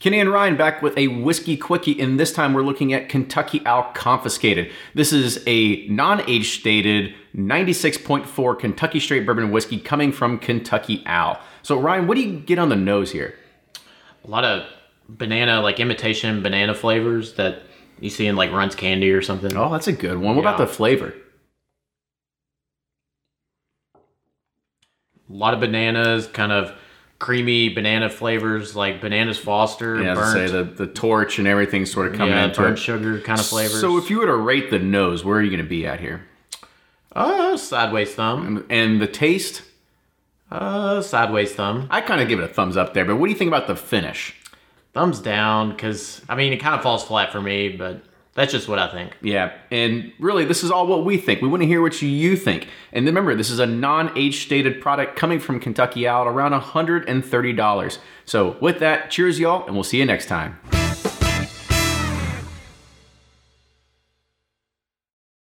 Kenny and Ryan back with a Whiskey Quickie, and this time we're looking at Kentucky Owl Confiscated. This is a non-age stated 96.4 Kentucky Straight Bourbon Whiskey coming from Kentucky Owl. So Ryan, what do you get on the nose here? A lot of banana, like imitation banana flavors that you see in like Runtz Candy or something. Oh, that's a good one. What about the flavor? A lot of bananas, kind of creamy banana flavors like Bananas Foster. Yeah, burnt, I'd say the torch and everything sort of coming into burnt it. Sugar kind of flavors. So if you were to rate the nose, where are you going to be at here? Sideways thumb. And the taste? Sideways thumb. I kind of give it a thumbs up there, but what do you think about the finish? Thumbs down, because, I mean, it kind of falls flat for me, but that's just what I think. Yeah, and really, this is all what we think. We want to hear what you think. And remember, this is a non-age stated product coming from Kentucky Owl at around $130. So with that, cheers, y'all, and we'll see you next time.